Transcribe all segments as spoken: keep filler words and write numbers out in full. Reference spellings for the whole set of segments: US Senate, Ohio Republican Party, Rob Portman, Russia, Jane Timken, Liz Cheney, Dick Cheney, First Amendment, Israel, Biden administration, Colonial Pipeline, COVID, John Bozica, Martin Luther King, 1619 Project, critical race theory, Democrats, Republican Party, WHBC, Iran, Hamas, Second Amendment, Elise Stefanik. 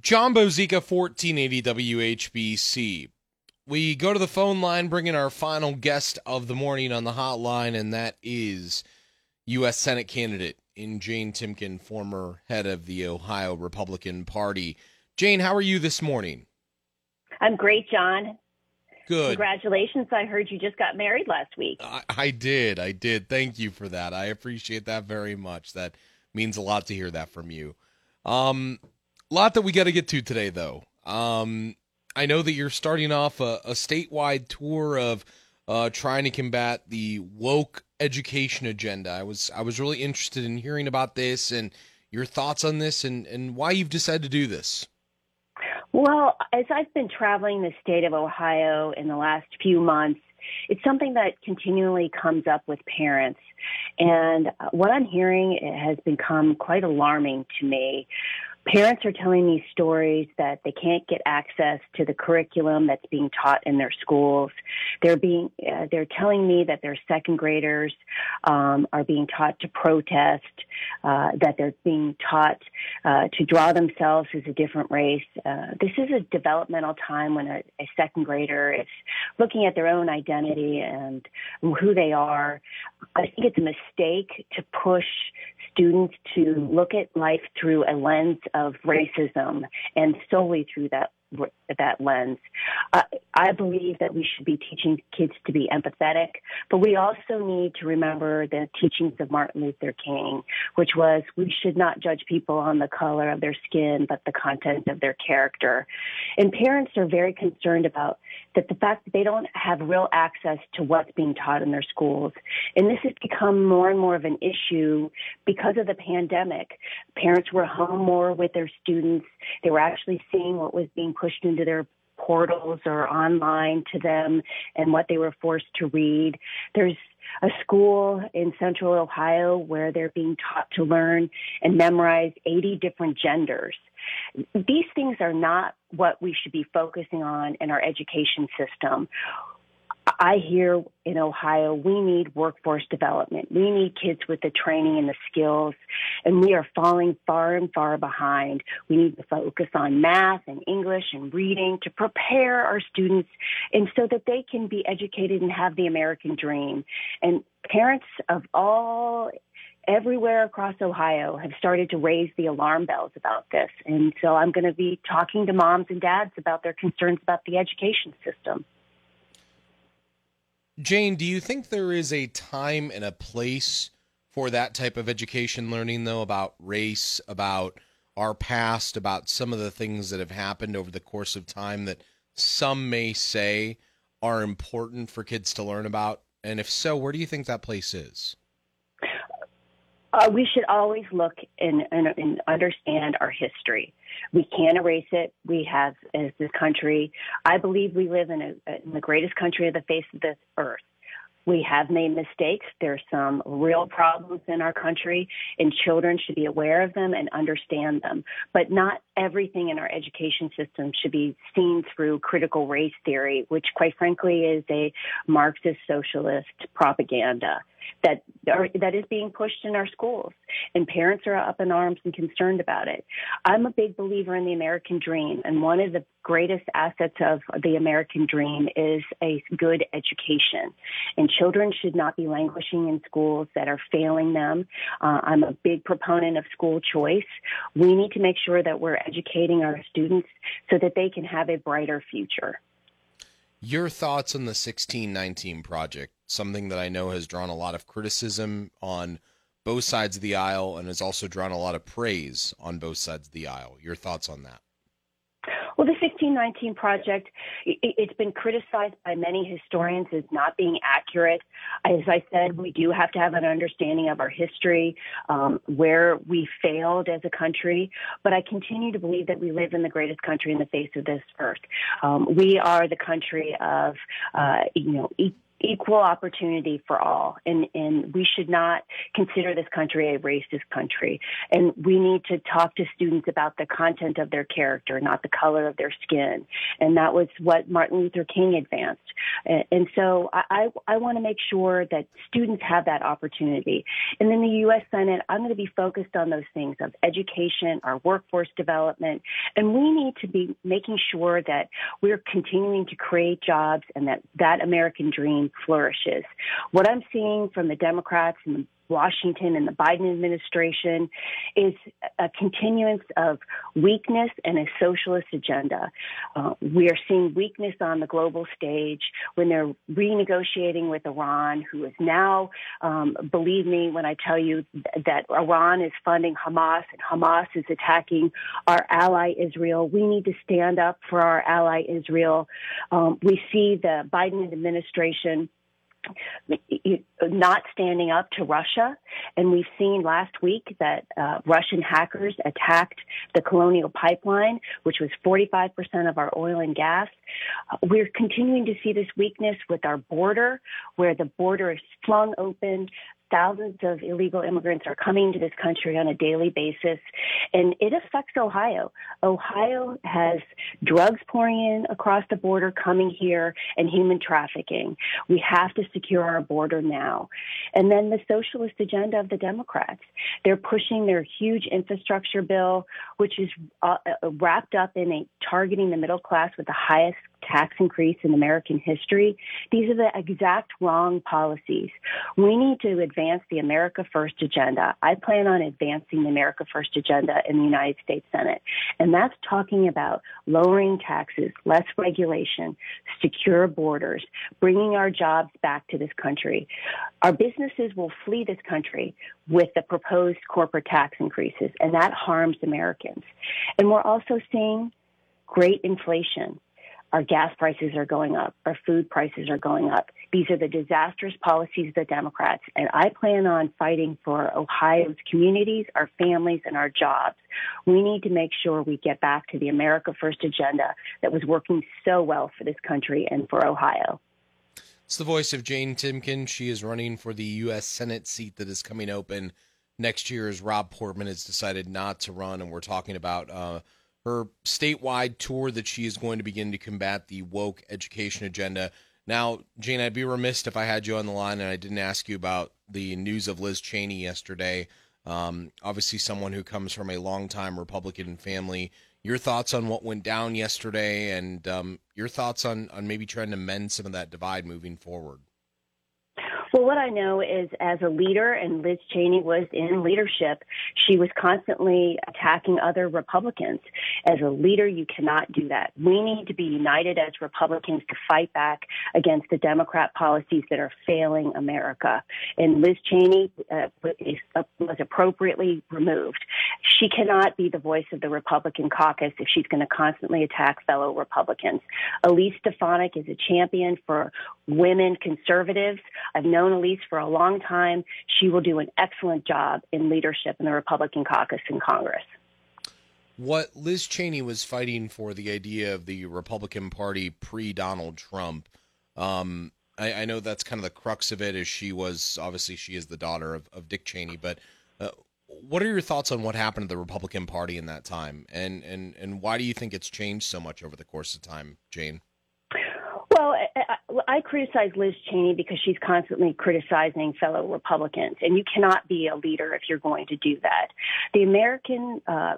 John Bozica, fourteen eighty W H B C. We go to the phone line, bringing our final guest of the morning on the hotline, and that is U S Senate candidate in Jane Timken, former head of the Ohio Republican Party. Jane, how are you this morning? I'm great, John. Good. Congratulations. I heard you just got married last week. I, I did. I did. Thank you for that. I appreciate that very much. That means a lot to hear that from you. Um, lot that we got to get to today, though. Um, I know that you're starting off a, a statewide tour of uh, trying to combat the woke education agenda. I was I was really interested in hearing about this and your thoughts on this and, and why you've decided to do this. Well, as I've been traveling the state of Ohio in the last few months, it's something that continually comes up with parents. And what I'm hearing has become quite alarming to me. Parents are telling me stories that they can't get access to the curriculum that's being taught in their schools. They're being, uh, they're telling me that their second graders um, are being taught to protest, uh, that they're being taught uh, to draw themselves as a different race. Uh, this is a developmental time when a, a second grader is looking at their own identity and who they are. I think it's a mistake to push students to look at life through a lens of racism and solely through that that lens. Uh, I believe that we should be teaching kids to be empathetic, but we also need to remember the teachings of Martin Luther King, which was we should not judge people on the color of their skin, but the content of their character. And parents are very concerned about that the fact that they don't have real access to what's being taught in their schools. And this has become more and more of an issue because of the pandemic. Parents were home more with their students. They were actually seeing what was being pushed into their portals or online to them and what they were forced to read. There's a school in central Ohio where they're being taught to learn and memorize eighty different genders. These things are not what we should be focusing on in our education system. I hear in Ohio, we need workforce development. We need kids with the training and the skills, and we are falling far and far behind. We need to focus on math and English and reading to prepare our students and so that they can be educated and have the American dream. And parents of all everywhere across Ohio have started to raise the alarm bells about this. And so I'm going to be talking to moms and dads about their concerns about the education system. Jane, do you think there is a time and a place for that type of education learning, though, about race, about our past, about some of the things that have happened over the course of time that some may say are important for kids to learn about? And if so, where do you think that place is? Uh, we should always look and, and, and understand our history. We can't erase it. We have, as this country, I believe we live in, a, in the greatest country on the face of this earth. We have made mistakes. There's some real problems in our country, and children should be aware of them and understand them. But not everything in our education system should be seen through critical race theory, which, quite frankly, is a Marxist socialist propaganda that are, that is being pushed in our schools. And parents are up in arms and concerned about it. I'm a big believer in the American dream, and one of the greatest assets of the American dream is a good education. And children should not be languishing in schools that are failing them. Uh, I'm a big proponent of school choice. We need to make sure that we're educating our students so that they can have a brighter future. Your thoughts on the sixteen nineteen Project, something that I know has drawn a lot of criticism on both sides of the aisle and has also drawn a lot of praise on both sides of the aisle. Your thoughts on that? Well, the sixteen nineteen Project, it's been criticized by many historians as not being accurate. As I said, we do have to have an understanding of our history, um, where we failed as a country. But I continue to believe that we live in the greatest country in the face of this earth. Um, we are the country of, uh, you know, e- equal opportunity for all. And, and we should not consider this country a racist country. And we need to talk to students about the content of their character, not the color of their skin. And that was what Martin Luther King advanced. And, and so I, I, I want to make sure that students have that opportunity. And in the U S Senate, I'm going to be focused on those things of education, our workforce development. And we need to be making sure that we're continuing to create jobs and that that American dream flourishes. What I'm seeing from the Democrats and Washington and the Biden administration is a continuance of weakness and a socialist agenda. Uh, we are seeing weakness on the global stage when they're renegotiating with Iran, who is now, um, believe me when I tell you th- that Iran is funding Hamas and Hamas is attacking our ally Israel. We need to stand up for our ally Israel. Um, we see the Biden administration not standing up to Russia. And we've seen last week that uh, Russian hackers attacked the Colonial Pipeline, which was forty-five percent of our oil and gas. Uh, we're continuing to see this weakness with our border, where the border is flung open. Thousands of illegal immigrants are coming to this country on a daily basis, and it affects Ohio. Ohio has drugs pouring in across the border, coming here, and human trafficking. We have to secure our border now. And then the socialist agenda of the Democrats. They're pushing their huge infrastructure bill, which is uh, wrapped up in a targeting the middle class with the highest tax increase in American history. These are the exact wrong policies. We need to advance the America First agenda. I plan on advancing the America First agenda in the United States Senate. And that's talking about lowering taxes, less regulation, secure borders, bringing our jobs back to this country. Our businesses will flee this country with the proposed corporate tax increases, and that harms Americans. And we're also seeing great inflation. Our gas prices are going up. Our food prices are going up. These are the disastrous policies of the Democrats, and I plan on fighting for Ohio's communities, our families, and our jobs. We need to make sure we get back to the America First agenda that was working so well for this country and for Ohio. It's the voice of Jane Timken. She is running for the U S Senate seat that is coming open next year as Rob Portman has decided not to run, and we're talking about uh, her statewide tour that she is going to begin to combat the woke education agenda. Now, Jane, I'd be remiss if I had you on the line and I didn't ask you about the news of Liz Cheney yesterday. Um, obviously, someone who comes from a longtime Republican family. Your thoughts on what went down yesterday and um, your thoughts on, on maybe trying to mend some of that divide moving forward? Well, what I know is as a leader, and Liz Cheney was in leadership, she was constantly attacking other Republicans. As a leader, you cannot do that. We need to be united as Republicans to fight back against the Democrat policies that are failing America. And Liz Cheney uh, was appropriately removed. She cannot be the voice of the Republican caucus if she's going to constantly attack fellow Republicans. Elise Stefanik is a champion for women conservatives. I've known known Elise for a long time. She will do an excellent job in leadership in the Republican caucus in Congress. What Liz Cheney was fighting for, the idea of the Republican Party pre-Donald Trump, um, I, I know that's kind of the crux of it, as she was, obviously she is the daughter of, of Dick Cheney, but uh, what are your thoughts on what happened to the Republican Party in that time? And, and, and why do you think it's changed so much over the course of time, Jane? Well, I criticize Liz Cheney because she's constantly criticizing fellow Republicans, and you cannot be a leader if you're going to do that. The American uh,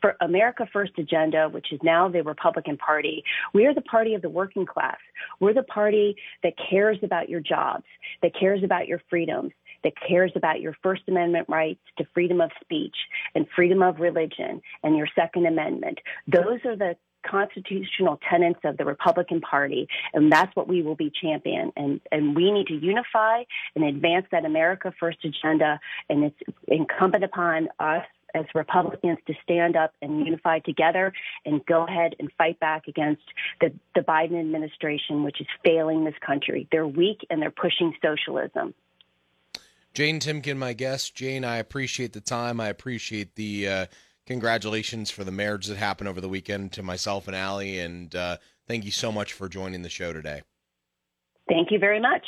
for America First agenda, which is now the Republican Party, we are the party of the working class. We're the party that cares about your jobs, that cares about your freedoms, that cares about your First Amendment rights to freedom of speech and freedom of religion and your Second Amendment. Those are the constitutional tenets of the Republican Party, and that's what we will be champion. And, and we need to unify and advance that America First agenda, and it's incumbent upon us as Republicans to stand up and unify together and go ahead and fight back against the, the Biden administration, which is failing this country. They're weak and they're pushing socialism. Jane Timken, my guest. Jane, I appreciate the time. I appreciate the uh, congratulations for the marriage that happened over the weekend to myself and Allie. And uh, thank you so much for joining the show today. Thank you very much.